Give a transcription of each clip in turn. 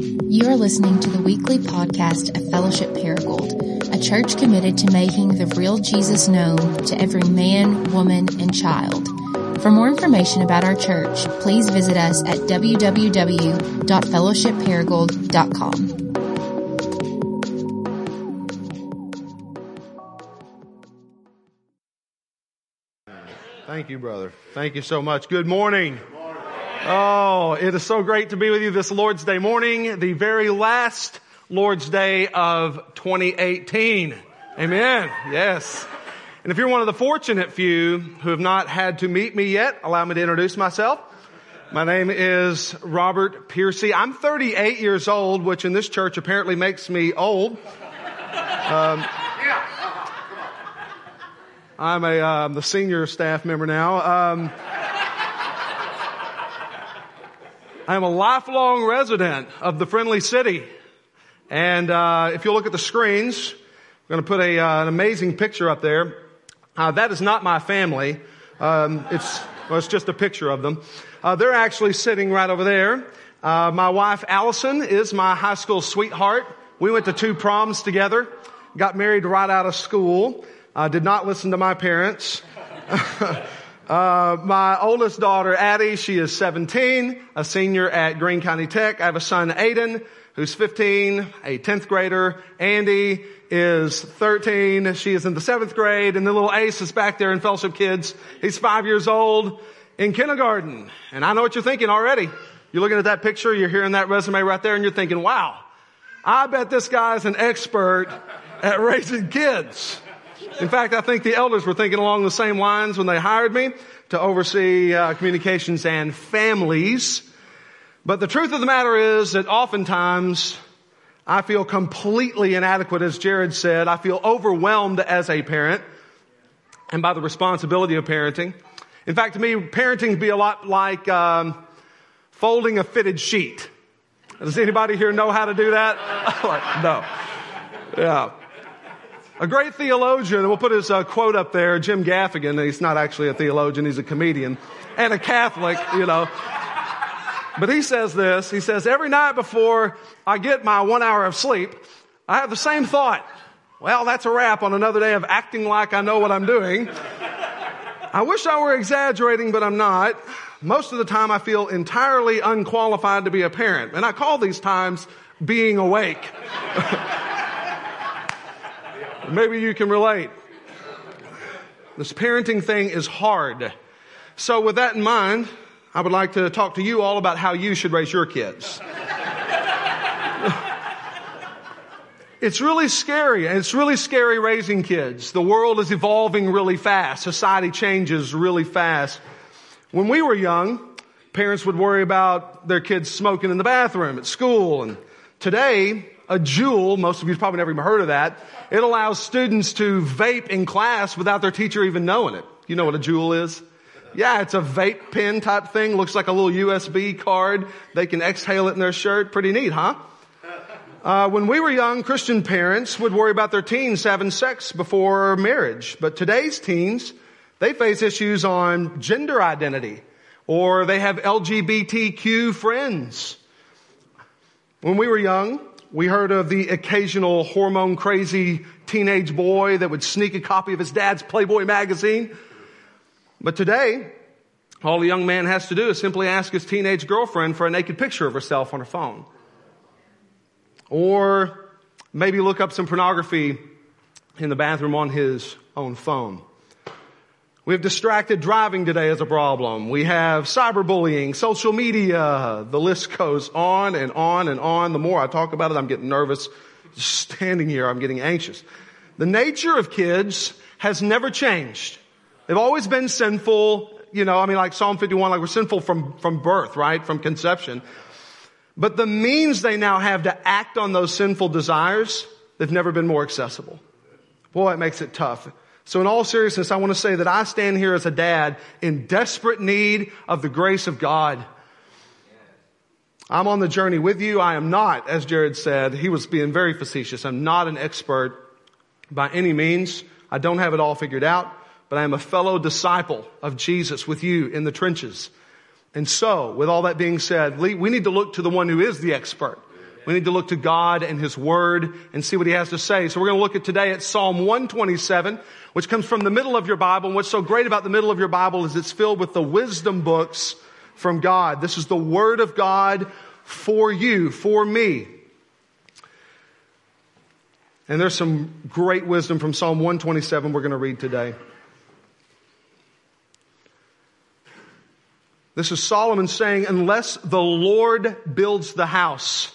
You are listening to the weekly podcast of Fellowship Paragould, a church committed to making the real Jesus known to every man, woman, and child. For more information about our church, please visit us at www.fellowshipparagould.com. Thank you, brother. Thank you so much. Good morning. Good morning. Oh, it is so great to be with you this Lord's Day morning, the very last Lord's Day of 2018. Amen. Yes. And if you're one of the fortunate few who have not had to meet me yet, allow me to introduce myself. My name is Robert Piercy. I'm 38 years old, which in this church apparently makes me old. I'm the senior staff member now. I'm a lifelong resident of the Friendly City. And if you look at the screens, I'm going to put an amazing picture up there. That is not my family. It's just a picture of them. They're actually sitting right over there. My wife, Allison, is my high school sweetheart. We went to 2 proms together, got married right out of school. Did not listen to my parents. My oldest daughter, Addie, she is 17, a senior at Green County Tech. I have a son, Aiden, who's 15, a 10th grader. Andy is 13. She is in the 7th grade. And the little Ace is back there in Fellowship Kids. He's 5 years old in kindergarten. And I know what you're thinking already. You're looking at that picture. You're hearing that resume right there. And you're thinking, wow, I bet this guy's an expert at raising kids. In fact, I think the elders were thinking along the same lines when they hired me to oversee communications and families. But the truth of the matter is that oftentimes I feel completely inadequate, as Jared said. I feel overwhelmed as a parent and by the responsibility of parenting. In fact, to me, parenting would be a lot like folding a fitted sheet. Does anybody here know how to do that? No. Yeah. A great theologian, and we'll put his quote up there, Jim Gaffigan. He's not actually a theologian, he's a comedian and a Catholic, you know. But he says this, he says, every night before I get my 1 hour of sleep, I have the same thought. Well, that's a wrap on another day of acting like I know what I'm doing. I wish I were exaggerating, but I'm not. Most of the time I feel entirely unqualified to be a parent. And I call these times being awake. Maybe you can relate. This parenting thing is hard. So with that in mind, I would like to talk to you all about how you should raise your kids. It's really scary. It's really scary raising kids. The world is evolving really fast. Society changes really fast. When we were young, parents would worry about their kids smoking in the bathroom at school. And today, a Juul, most of you probably never even heard of that. It allows students to vape in class without their teacher even knowing it. You know what a Juul is? Yeah, it's a vape pen type thing. Looks like a little USB card. They can exhale it in their shirt. Pretty neat, huh? When we were young, Christian parents would worry about their teens having sex before marriage. But today's teens, they face issues on gender identity, or they have LGBTQ friends. When we were young, we heard of the occasional hormone-crazy teenage boy that would sneak a copy of his dad's Playboy magazine. But today, all a young man has to do is simply ask his teenage girlfriend for a naked picture of herself on her phone. Or maybe look up some pornography in the bathroom on his own phone. We have distracted driving today as a problem. We have cyberbullying, social media. The list goes on and on and on. The more I talk about it, I'm getting nervous. Just standing here, I'm getting anxious. The nature of kids has never changed. They've always been sinful. You know, I mean, like Psalm 51, like we're sinful from birth, right? From conception. But the means they now have to act on those sinful desires, they've never been more accessible. Boy, it makes it tough. So in all seriousness, I want to say that I stand here as a dad in desperate need of the grace of God. I'm on the journey with you. I am not, as Jared said, he was being very facetious. I'm not an expert by any means. I don't have it all figured out, but I am a fellow disciple of Jesus with you in the trenches. And so, with all that being said, we need to look to the one who is the expert, We need to look to God and His Word and see what He has to say. So we're going to look at today at Psalm 127, which comes from the middle of your Bible. And what's so great about the middle of your Bible is it's filled with the wisdom books from God. This is the Word of God for you, for me. And there's some great wisdom from Psalm 127 we're going to read today. This is Solomon saying, unless the Lord builds the house,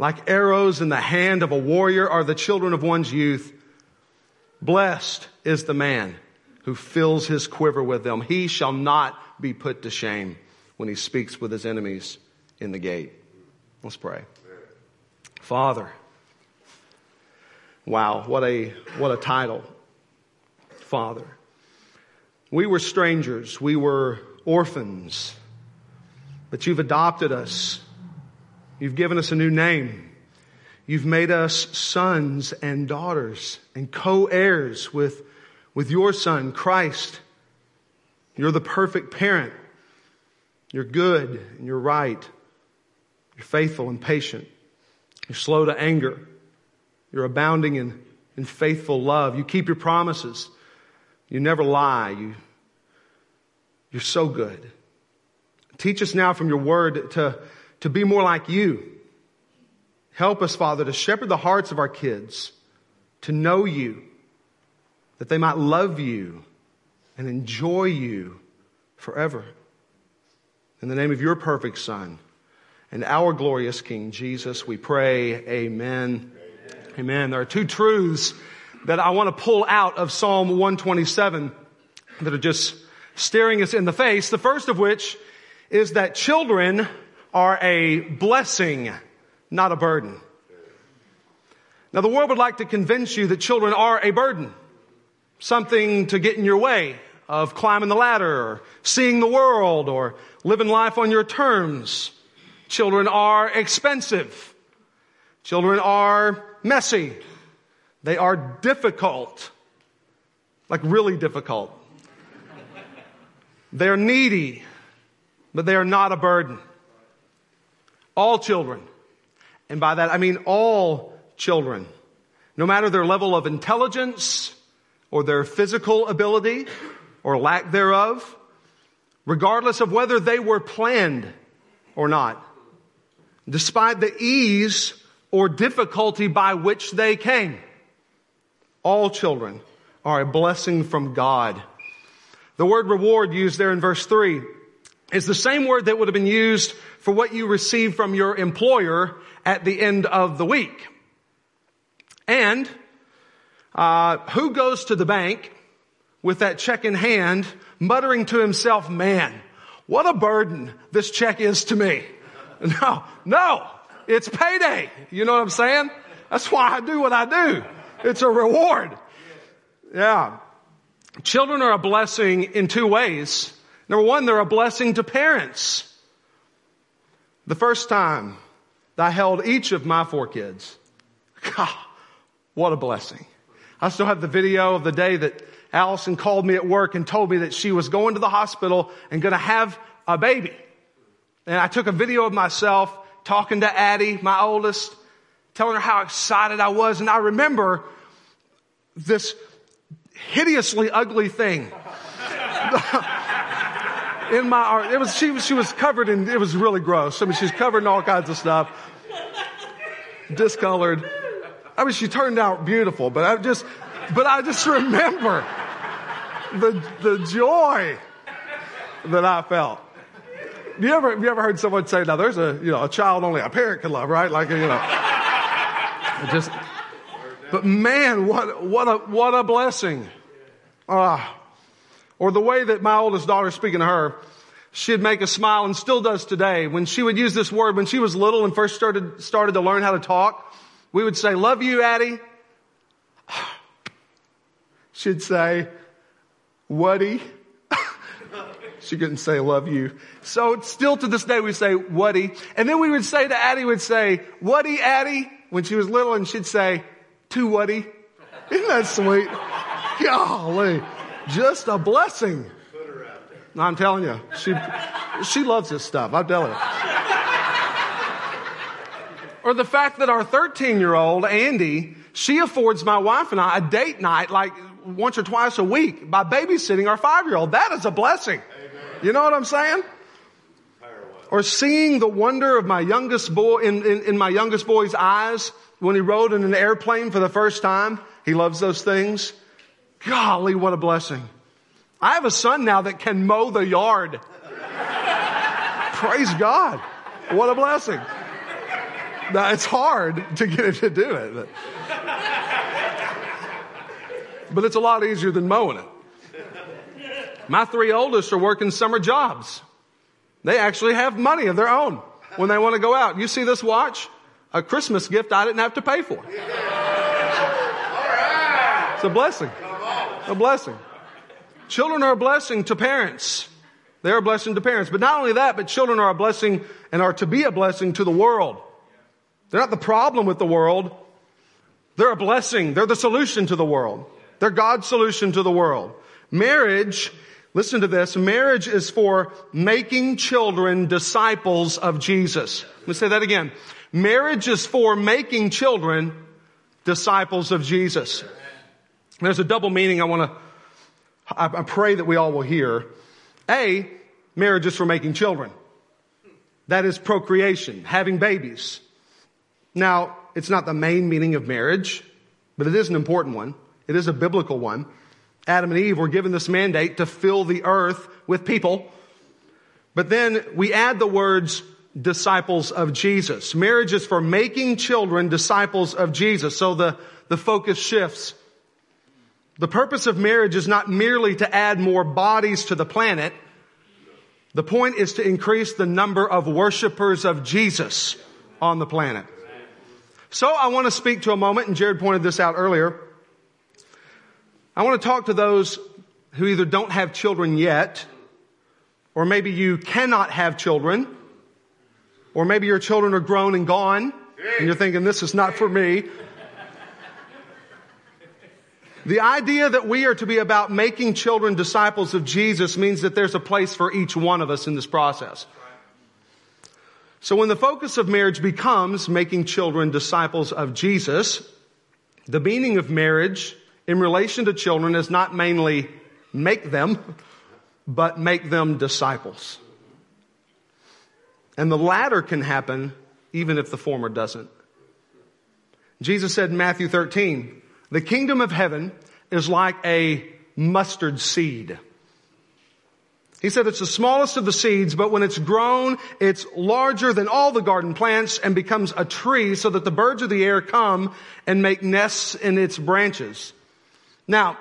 Like arrows in the hand of a warrior are the children of one's youth. Blessed is the man who fills his quiver with them. He shall not be put to shame when he speaks with his enemies in the gate. Let's pray. Father, wow, what a title, Father. We were strangers, we were orphans, but You've adopted us. You've given us a new name. You've made us sons and daughters and co-heirs with Your Son, Christ. You're the perfect parent. You're good and You're right. You're faithful and patient. You're slow to anger. You're abounding in faithful love. You keep Your promises. You never lie. You're so good. Teach us now from Your Word to be more like You. Help us, Father, to shepherd the hearts of our kids, to know You, that they might love You and enjoy You forever. In the name of Your perfect Son and our glorious King Jesus, we pray, amen. Amen. There are two truths that I want to pull out of Psalm 127 that are just staring us in the face. The first of which is that children are a blessing, not a burden. Now, the world would like to convince you that children are a burden, something to get in your way of climbing the ladder or seeing the world or living life on your terms. Children are expensive. Children are messy. They are difficult, like really difficult. They are needy, but they are not a burden. All children, and by that I mean all children, no matter their level of intelligence or their physical ability or lack thereof, regardless of whether they were planned or not, despite the ease or difficulty by which they came. All children are a blessing from God. The word reward used there in verse 3 is the same word that would have been used for what you receive from your employer at the end of the week. And who goes to the bank with that check in hand, muttering to himself, man, what a burden this check is to me. No. It's payday. You know what I'm saying? That's why I do what I do. It's a reward. Yeah. Children are a blessing in two ways. Number one, they're a blessing to parents. The first time that I held each of my four kids, God, what a blessing. I still have the video of the day that Allison called me at work and told me that she was going to the hospital and going to have a baby. And I took a video of myself talking to Addie, my oldest, telling her how excited I was. And I remember this hideously ugly thing in my arm. It was, she was covered in, it was really gross. I mean, she's covered in all kinds of stuff, discolored. I mean, she turned out beautiful, but I just remember the joy that I felt. You ever heard someone say, now there's a child only a parent can love, right? Like, but man, what a blessing. Or the way that my oldest daughter, speaking to her, she'd make us smile and still does today. When she would use this word, when she was little and first started to learn how to talk, we would say, "Love you, Addie." She'd say, "Wuddy." She couldn't say "love you." So still to this day we say "Wuddy." And then we would say to Addie, we'd say, "Wuddy, Addie," when she was little, and she'd say, "Too Wuddy." Isn't that sweet? Golly, just a blessing. Put her out there. No, I'm telling you, she loves this stuff. I'm telling you. Or the fact that our 13-year-old, Andy, she affords my wife and I a date night like once or twice a week by babysitting our 5-year-old. That is a blessing. Amen. You know what I'm saying? Or seeing the wonder of my youngest boy in my youngest boy's eyes when he rode in an airplane for the first time. He loves those things. Golly, what a blessing. I have a son now that can mow the yard. Praise God. What a blessing. Now, it's hard to get him to do it. But it's a lot easier than mowing it. My 3 oldest are working summer jobs. They actually have money of their own when they want to go out. You see this watch? A Christmas gift I didn't have to pay for. All right. It's a blessing. A blessing. Children are a blessing to parents. They are a blessing to parents. But not only that, but children are a blessing and are to be a blessing to the world. They're not the problem with the world. They're a blessing. They're the solution to the world. They're God's solution to the world. Marriage, listen to this, marriage is for making children disciples of Jesus. Let me say that again. Marriage is for making children disciples of Jesus. There's a double meaning I pray that we all will hear. A, marriage is for making children. That is procreation, having babies. Now, it's not the main meaning of marriage, but it is an important one. It is a biblical one. Adam and Eve were given this mandate to fill the earth with people. But then we add the words disciples of Jesus. Marriage is for making children disciples of Jesus. So the focus shifts. The purpose of marriage is not merely to add more bodies to the planet. The point is to increase the number of worshipers of Jesus on the planet. So I want to speak to a moment, and Jared pointed this out earlier. I want to talk to those who either don't have children yet, or maybe you cannot have children, or maybe your children are grown and gone, and you're thinking, this is not for me. The idea that we are to be about making children disciples of Jesus means that there's a place for each one of us in this process. So when the focus of marriage becomes making children disciples of Jesus, the meaning of marriage in relation to children is not mainly make them, but make them disciples. And the latter can happen even if the former doesn't. Jesus said in Matthew 13, the kingdom of heaven is like a mustard seed. He said it's the smallest of the seeds, but when it's grown, it's larger than all the garden plants and becomes a tree so that the birds of the air come and make nests in its branches. Now,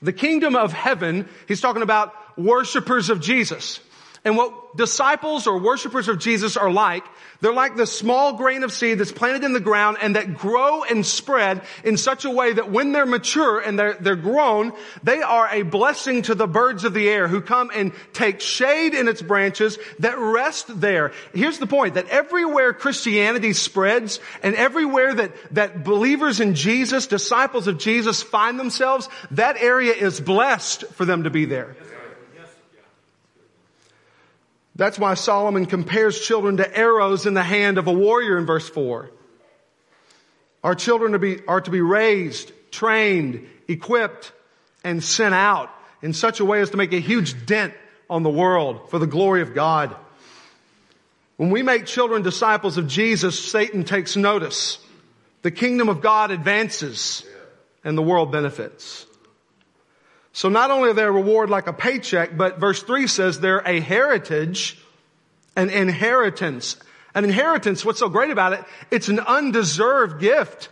the kingdom of heaven, he's talking about worshipers of Jesus. And what disciples or worshipers of Jesus are like, they're like the small grain of seed that's planted in the ground and that grow and spread in such a way that when they're mature and they're grown, they are a blessing to the birds of the air who come and take shade in its branches that rest there. Here's the point, that everywhere Christianity spreads and everywhere that believers in Jesus, disciples of Jesus find themselves, that area is blessed for them to be there. That's why Solomon compares children to arrows in the hand of a warrior in verse 4. Our children are to be raised, trained, equipped, and sent out in such a way as to make a huge dent on the world for the glory of God. When we make children disciples of Jesus, Satan takes notice. The kingdom of God advances and the world benefits. So not only are they a reward like a paycheck, but verse 3 says they're a heritage, an inheritance. An inheritance, what's so great about it, it's an undeserved gift.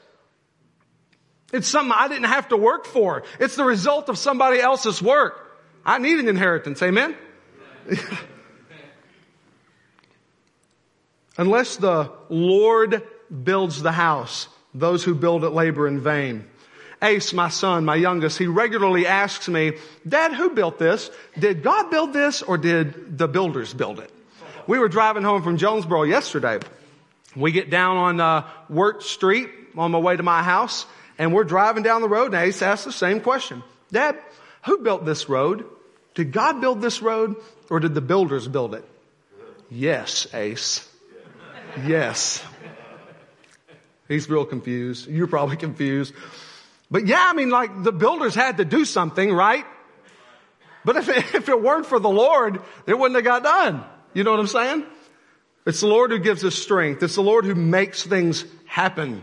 It's something I didn't have to work for. It's the result of somebody else's work. I need an inheritance, amen? Unless the Lord builds the house, those who build it labor in vain. Ace, my son, my youngest, he regularly asks me, Dad, who built this? Did God build this or did the builders build it? We were driving home from Jonesboro yesterday. We get down on Wirt Street on my way to my house, and we're driving down the road, and Ace asks the same question. Dad, who built this road? Did God build this road or did the builders build it? Yes, Ace. Yes. He's real confused. You're probably confused. But yeah, I mean, like the builders had to do something, right? But if it weren't for the Lord, it wouldn't have got done. You know what I'm saying? It's the Lord who gives us strength. It's the Lord who makes things happen.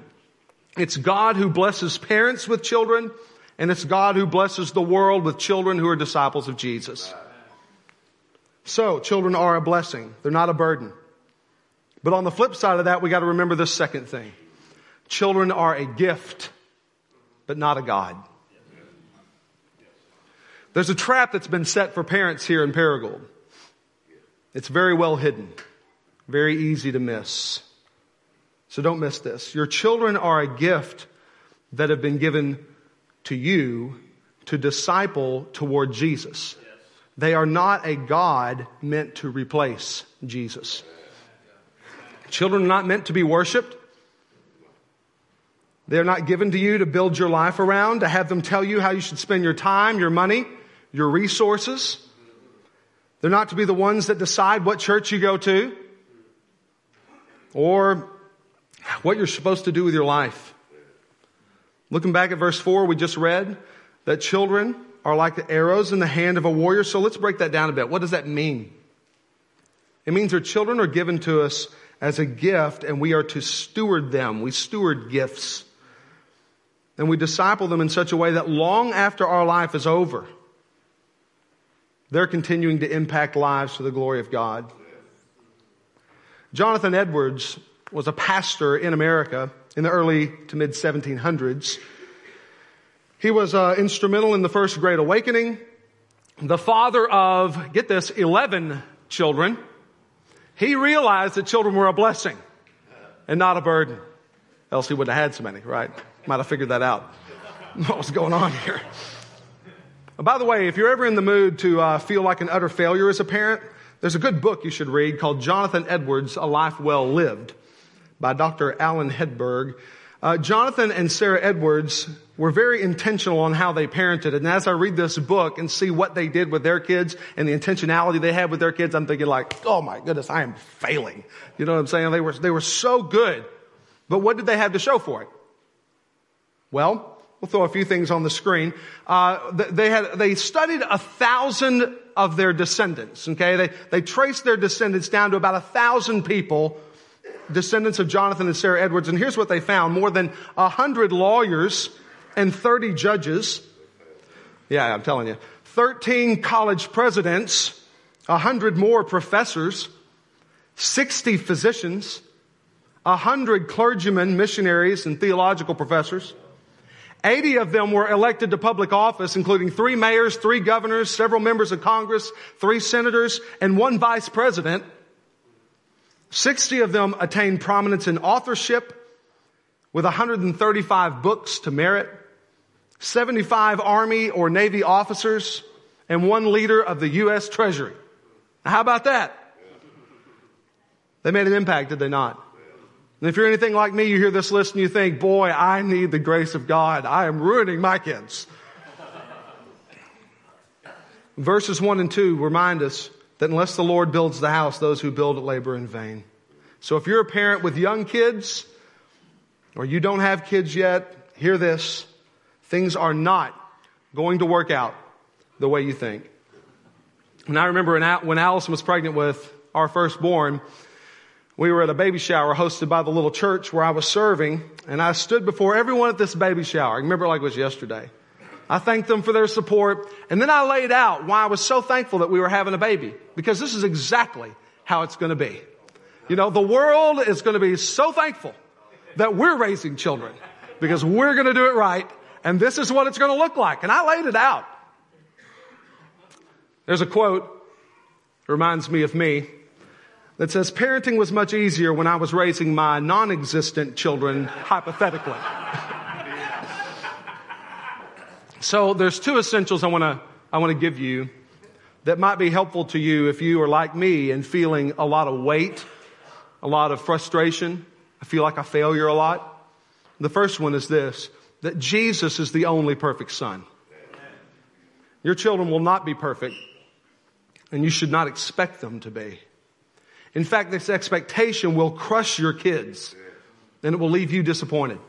It's God who blesses parents with children, and it's God who blesses the world with children who are disciples of Jesus. So, children are a blessing. They're not a burden. But on the flip side of that, we got to remember this second thing. Children are a gift, but not a God. There's a trap that's been set for parents here in Paragould. It's very well hidden. Very easy to miss. So don't miss this. Your children are a gift that have been given to you to disciple toward Jesus. They are not a God meant to replace Jesus. Children are not meant to be worshiped. They're not given to you to build your life around, to have them tell you how you should spend your time, your money, your resources. They're not to be the ones that decide what church you go to or what you're supposed to do with your life. Looking back at verse 4, we just read that children are like the arrows in the hand of a warrior. So let's break that down a bit. What does that mean? It means our children are given to us as a gift, and we are to steward them. We steward gifts. And we disciple them in such a way that long after our life is over, they're continuing to impact lives for the glory of God. Jonathan Edwards was a pastor in America in the early to mid 1700s. He was instrumental in the First Great Awakening, the father of, get this, 11 children. He realized that children were a blessing and not a burden. Else he wouldn't have had so many, right? Might have figured that out. What was going on here? And by the way, if you're ever in the mood to feel like an utter failure as a parent, there's a good book you should read called Jonathan Edwards, A Life Well Lived by Dr. Alan Hedberg. Jonathan and Sarah Edwards were very intentional on how they parented. And as I read this book and see what they did with their kids and the intentionality they had with their kids, I'm thinking like, oh my goodness, I am failing. You know what I'm saying? They were so good. But what did they have to show for it? Well, we'll throw a few things on the screen. They studied 1,000 of their descendants. Okay. They traced their descendants down to about 1,000 people, descendants of Jonathan and Sarah Edwards. And here's what they found. More than 100 lawyers and 30 judges. Yeah, I'm telling you. 13 college presidents, 100 more professors, 60 physicians, 100 clergymen, missionaries, and theological professors. 80 of them were elected to public office, including 3 mayors, 3 governors, several members of Congress, 3 senators, and 1 vice president. 60 of them attained prominence in authorship with 135 books to merit, 75 Army or Navy officers, and 1 leader of the U.S. Treasury. Now, how about that? They made an impact, did they not? And if you're anything like me, you hear this list and you think, boy, I need the grace of God. I am ruining my kids. Verses 1 and 2 remind us that unless the Lord builds the house, those who build it labor in vain. So if you're a parent with young kids, or you don't have kids yet, hear this. Things are not going to work out the way you think. And I remember when Allison was pregnant with our firstborn, we were at a baby shower hosted by the little church where I was serving, and I stood before everyone at this baby shower. I remember it like it was yesterday. I thanked them for their support, and then I laid out why I was so thankful that we were having a baby, because this is exactly how it's going to be. You know, the world is going to be so thankful that we're raising children, because we're going to do it right, and this is what it's going to look like. And I laid it out. There's a quote It reminds me of me. That says, parenting was much easier when I was raising my non-existent children, hypothetically. So there's two essentials I want to give you that might be helpful to you if you are like me and feeling a lot of weight, a lot of frustration. I feel like a failure a lot. The first one is this, that Jesus is the only perfect son. Your children will not be perfect, and you should not expect them to be. In fact, this expectation will crush your kids, and it will leave you disappointed.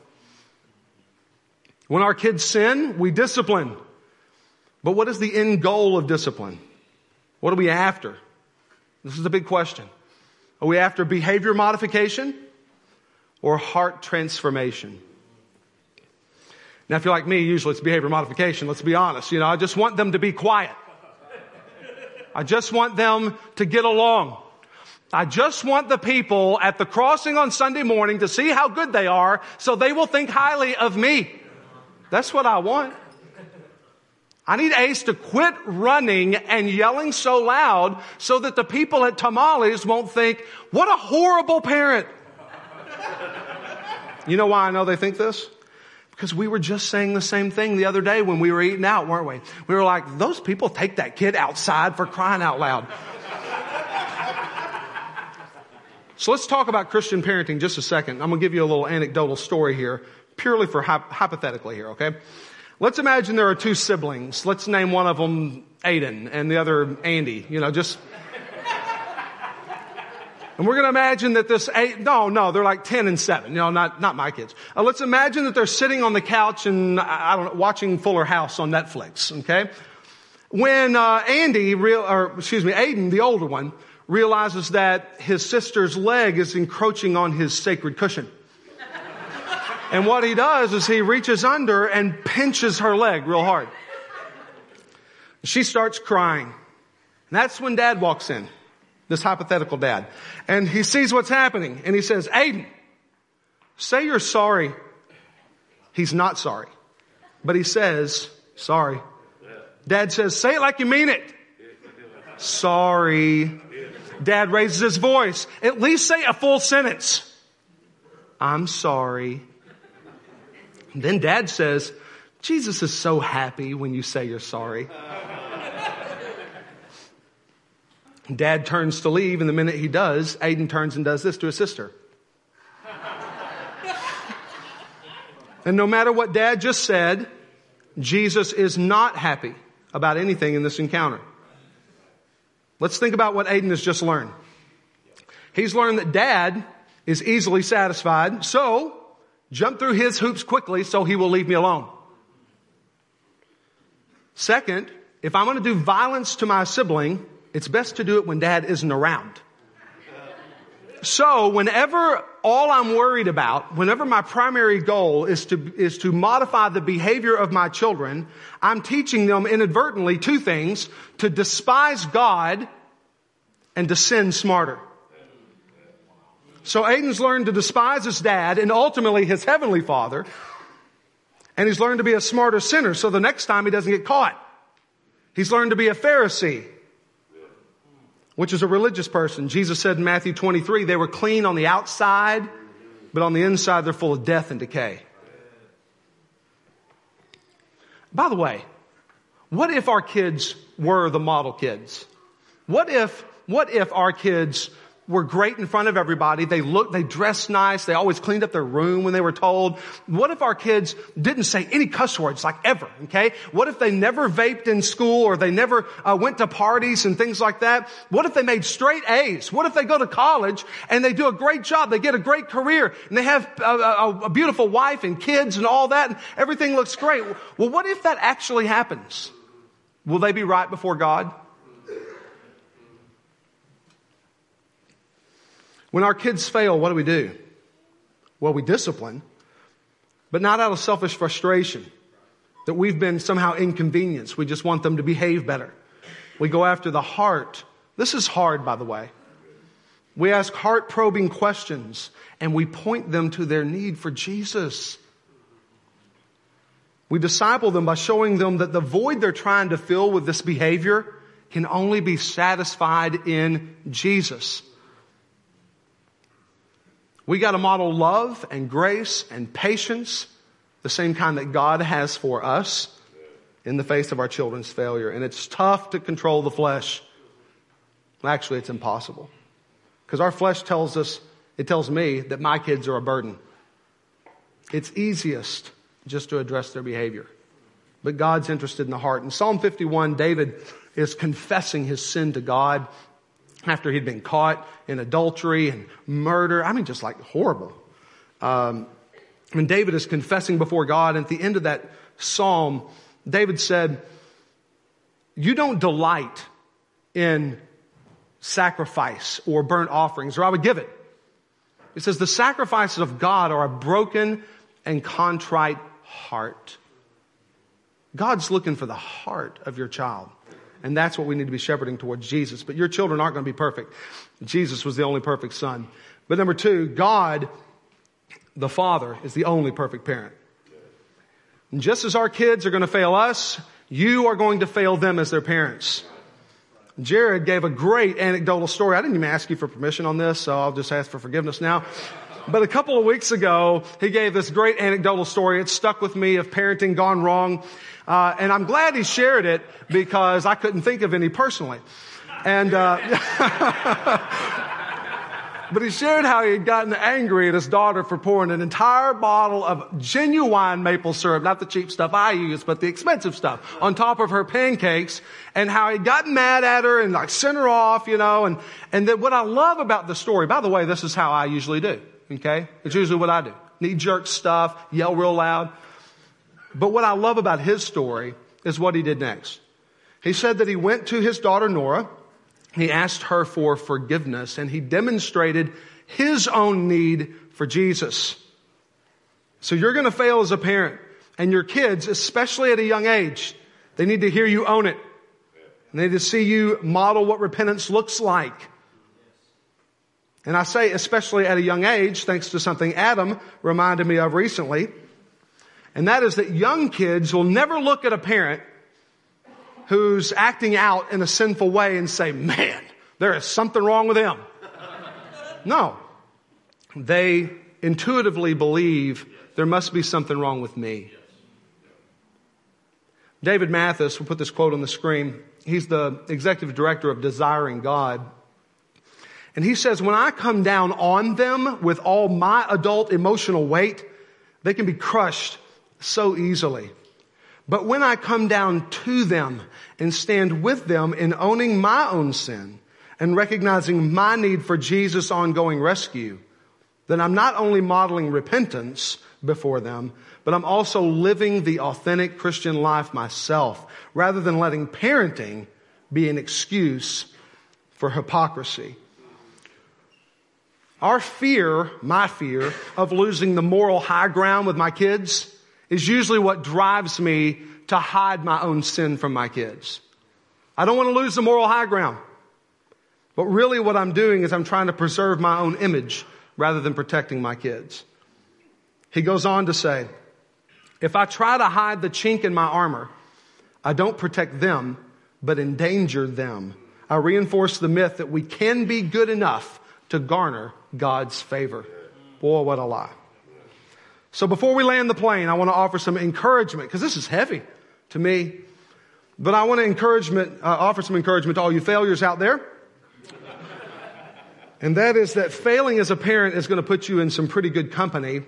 When our kids sin, we discipline. But what is the end goal of discipline? What are we after? This is a big question. Are we after behavior modification or heart transformation? Now, if you're like me, usually it's behavior modification. Let's be honest. You know, I just want them to be quiet. I just want them to get along. I just want the people at the crossing on Sunday morning to see how good they are so they will think highly of me. That's what I want. I need Ace to quit running and yelling so loud so that the people at tamales won't think, what a horrible parent. You know why I know they think this? Because we were just saying the same thing the other day when we were eating out, weren't we? We were like, those people take that kid outside for crying out loud. So let's talk about Christian parenting just a second. I'm going to give you a little anecdotal story here, purely for hypothetically here, okay? Let's imagine there are two siblings. Let's name one of them Aiden and the other Andy, you know, just... And we're going to imagine that this they're like 10 and 7, you know, not my kids. Let's imagine that they're sitting on the couch and, I don't know, watching Fuller House on Netflix, okay? When Aiden, the older one, realizes that his sister's leg is encroaching on his sacred cushion. And what he does is he reaches under and pinches her leg real hard. She starts crying. And that's when Dad walks in, this hypothetical dad. And he sees what's happening and he says, Aiden, say you're sorry. He's not sorry, but he says, sorry. Dad says, say it like you mean it. Sorry. Dad raises his voice. At least say a full sentence. I'm sorry. And then Dad says, Jesus is so happy when you say you're sorry. Dad turns to leave, and the minute he does, Aiden turns and does this to his sister. And no matter what Dad just said, Jesus is not happy about anything in this encounter. Let's think about what Aiden has just learned. He's learned that Dad is easily satisfied, so jump through his hoops quickly so he will leave me alone. Second, if I'm going to do violence to my sibling, it's best to do it when Dad isn't around. So whenever all I'm worried about, whenever my primary goal is to modify the behavior of my children, I'm teaching them inadvertently two things, to despise God and to sin smarter. So Aiden's learned to despise his dad and ultimately his heavenly father. And he's learned to be a smarter sinner. So the next time he doesn't get caught, he's learned to be a Pharisee, which is a religious person. Jesus said in Matthew 23, they were clean on the outside, but on the inside they're full of death and decay. By the way, what if our kids were the model kids? What if our kids were great in front of everybody? They dressed nice, they always cleaned up their room when they were told. What if our kids didn't say any cuss words, like ever, okay? What if they never vaped in school, or they never went to parties and things like that? What if they made straight A's? What if they go to college and they do a great job, they get a great career, and they have a beautiful wife and kids and all that, and everything looks great? Well, what if that actually happens? Will they be right before God? When our kids fail, what do? Well, we discipline, but not out of selfish frustration that we've been somehow inconvenienced. We just want them to behave better. We go after the heart. This is hard, by the way. We ask heart-probing questions, and we point them to their need for Jesus. We disciple them by showing them that the void they're trying to fill with this behavior, can only be satisfied in Jesus. We got to model love and grace and patience, the same kind that God has for us in the face of our children's failure. And it's tough to control the flesh. Actually, it's impossible. Because our flesh tells us, it tells me that my kids are a burden. It's easiest just to address their behavior. But God's interested in the heart. In Psalm 51, David is confessing his sin to God after he'd been caught in adultery and murder. I mean, just like horrible. And David is confessing before God. And at the end of that psalm, David said, "You don't delight in sacrifice or burnt offerings, or I would give it." It says, "The sacrifices of God are a broken and contrite heart." God's looking for the heart of your child. And that's what we need to be shepherding towards Jesus. But your children aren't going to be perfect. Jesus was the only perfect son. But number two, God, the Father, is the only perfect parent. And just as our kids are going to fail us, you are going to fail them as their parents. Jared gave a great anecdotal story. I didn't even ask you for permission on this, so I'll just ask for forgiveness now. But a couple of weeks ago, he gave this great anecdotal story. It stuck with me of parenting gone wrong. And I'm glad he shared it because I couldn't think of any personally. And, but he shared how he had gotten angry at his daughter for pouring an entire bottle of genuine maple syrup, not the cheap stuff I use, but the expensive stuff, on top of her pancakes, and how he got mad at her and like sent her off, you know. And then what I love about the story, by the way, this is how I usually do, okay? It's usually what I do. Knee-jerk stuff, yell real loud. But what I love about his story is what he did next. He said that he went to his daughter, Nora. He asked her for forgiveness, and he demonstrated his own need for Jesus. So you're going to fail as a parent, and your kids, especially at a young age, they need to hear you own it. And they need to see you model what repentance looks like. And I say especially at a young age, thanks to something Adam reminded me of recently, and that is that young kids will never look at a parent who's acting out in a sinful way and say, "Man, there is something wrong with him." No. They intuitively believe there must be something wrong with me. David Mathis, we'll put this quote on the screen. He's the executive director of Desiring God. And he says, "When I come down on them with all my adult emotional weight, they can be crushed so easily. But when I come down to them and stand with them in owning my own sin and recognizing my need for Jesus' ongoing rescue, then I'm not only modeling repentance before them, but I'm also living the authentic Christian life myself, rather than letting parenting be an excuse for hypocrisy." Our fear, my fear, of losing the moral high ground with my kids is usually what drives me to hide my own sin from my kids. I don't want to lose the moral high ground. But really what I'm doing is I'm trying to preserve my own image rather than protecting my kids. He goes on to say, "If I try to hide the chink in my armor, I don't protect them, but endanger them. I reinforce the myth that we can be good enough to garner God's favor." Boy, what a lie. So before we land the plane, I want to offer some encouragement, because this is heavy to me. But I want to offer some encouragement to all you failures out there. And that is that failing as a parent is going to put you in some pretty good company.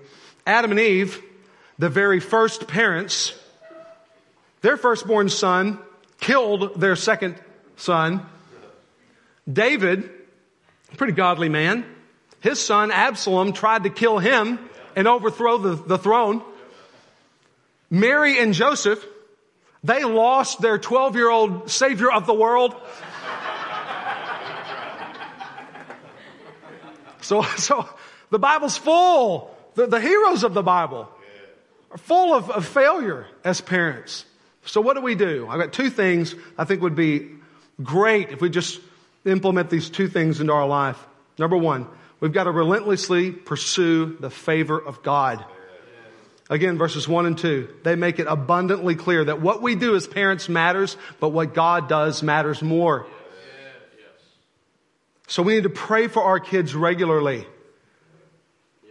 Adam and Eve, the very first parents, their firstborn son killed their second son. David, a pretty godly man, his son Absalom tried to kill him and overthrow the throne. Mary and Joseph, they lost their 12-year-old savior of the world. So the Bible's full. The heroes of the Bible are full of failure as parents. So what do we do? I've got two things I think would be great if we just implement these two things into our life. Number one, we've got to relentlessly pursue the favor of God. Again, verses 1 and 2, they make it abundantly clear that what we do as parents matters, but what God does matters more. So we need to pray for our kids regularly.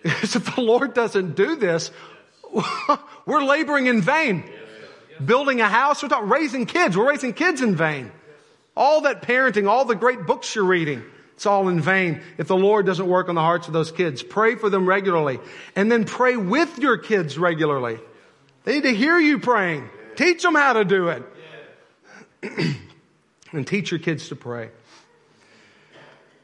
Because if the Lord doesn't do this, we're laboring in vain. Building a house, we're not raising kids. We're raising kids in vain. All that parenting, all the great books you're reading, it's all in vain if the Lord doesn't work on the hearts of those kids. Pray for them regularly. And then pray with your kids regularly. They need to hear you praying. Teach them how to do it. And teach your kids to pray.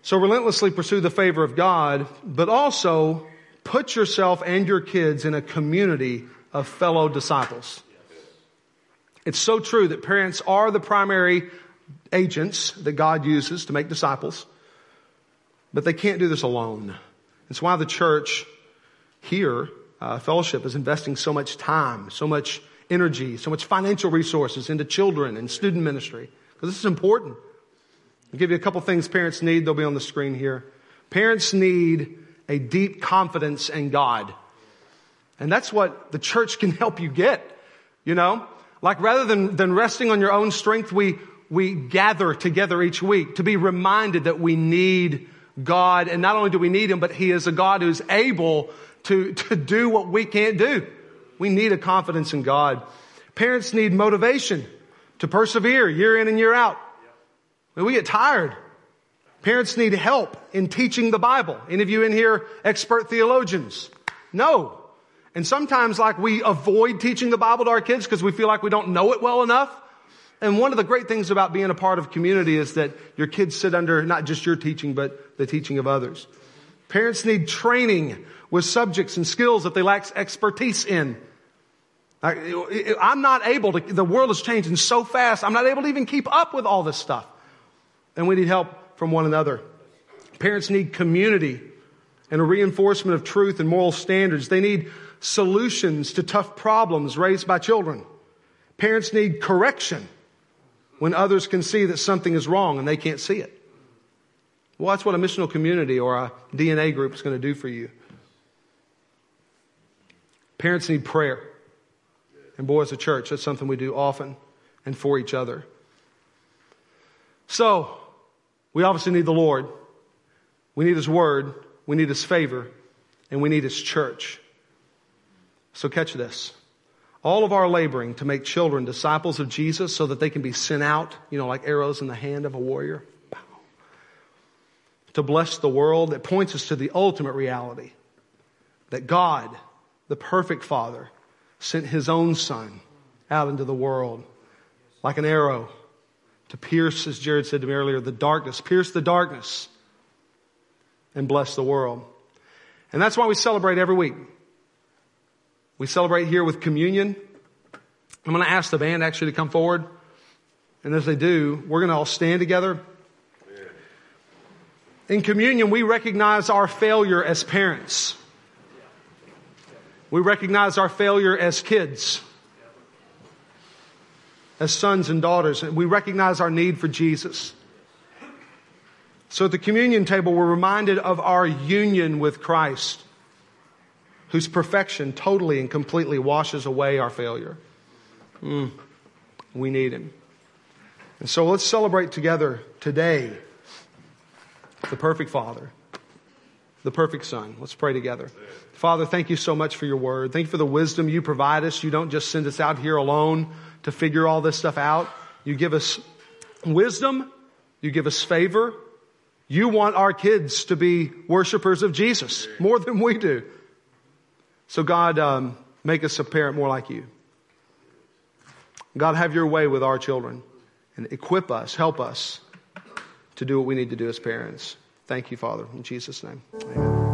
So relentlessly pursue the favor of God, but also put yourself and your kids in a community of fellow disciples. It's so true that parents are the primary agents that God uses to make disciples, but they can't do this alone. It's why the church here, Fellowship, is investing so much time, so much energy, so much financial resources into children and student ministry, because this is important. I'll give you a couple things parents need. They'll be on the screen here. Parents need a deep confidence in God. And that's what the church can help you get, you know? Like rather than resting on your own strength, we gather together each week to be reminded that we need God. And not only do we need Him, but He is a God who's able to do what we can't do. We need a confidence in God. Parents need motivation to persevere year in and year out. We get tired. Parents need help in teaching the Bible. Any of you in here expert theologians? No. And sometimes like we avoid teaching the Bible to our kids because we feel like we don't know it well enough. And one of the great things about being a part of community is that your kids sit under not just your teaching, but the teaching of others. Parents need training with subjects and skills that they lack expertise in. I'm not able to, the world is changing so fast, I'm not able to even keep up with all this stuff. And we need help from one another. Parents need community and a reinforcement of truth and moral standards. They need solutions to tough problems raised by children. Parents need correction when others can see that something is wrong and they can't see it. Well, that's what a missional community or a DNA group is going to do for you. Parents need prayer. And boy, as a church, that's something we do often and for each other. So, we obviously need the Lord, we need His Word, we need His favor, and we need His church. So catch this. All of our laboring to make children disciples of Jesus so that they can be sent out, you know, like arrows in the hand of a warrior, pow, to bless the world, it points us to the ultimate reality that God, the perfect Father, sent His own Son out into the world like an arrow to pierce, as Jared said to me earlier, the darkness, pierce the darkness and bless the world. And that's why we celebrate every week. We celebrate here with communion. I'm going to ask the band actually to come forward. And as they do, we're going to all stand together. In communion, we recognize our failure as parents. We recognize our failure as kids. As sons and daughters, and we recognize our need for Jesus. So at the communion table, we're reminded of our union with Christ, whose perfection totally and completely washes away our failure. We need Him. And so let's celebrate together today the perfect Father, the perfect Son. Let's pray together. Father, thank you so much for your word. Thank you for the wisdom you provide us. You don't just send us out here alone to figure all this stuff out. You give us wisdom. You give us favor. You want our kids to be worshipers of Jesus more than we do. So God, make us a parent more like you. God, have your way with our children and equip us, help us to do what we need to do as parents. Thank you, Father, in Jesus' name. Amen.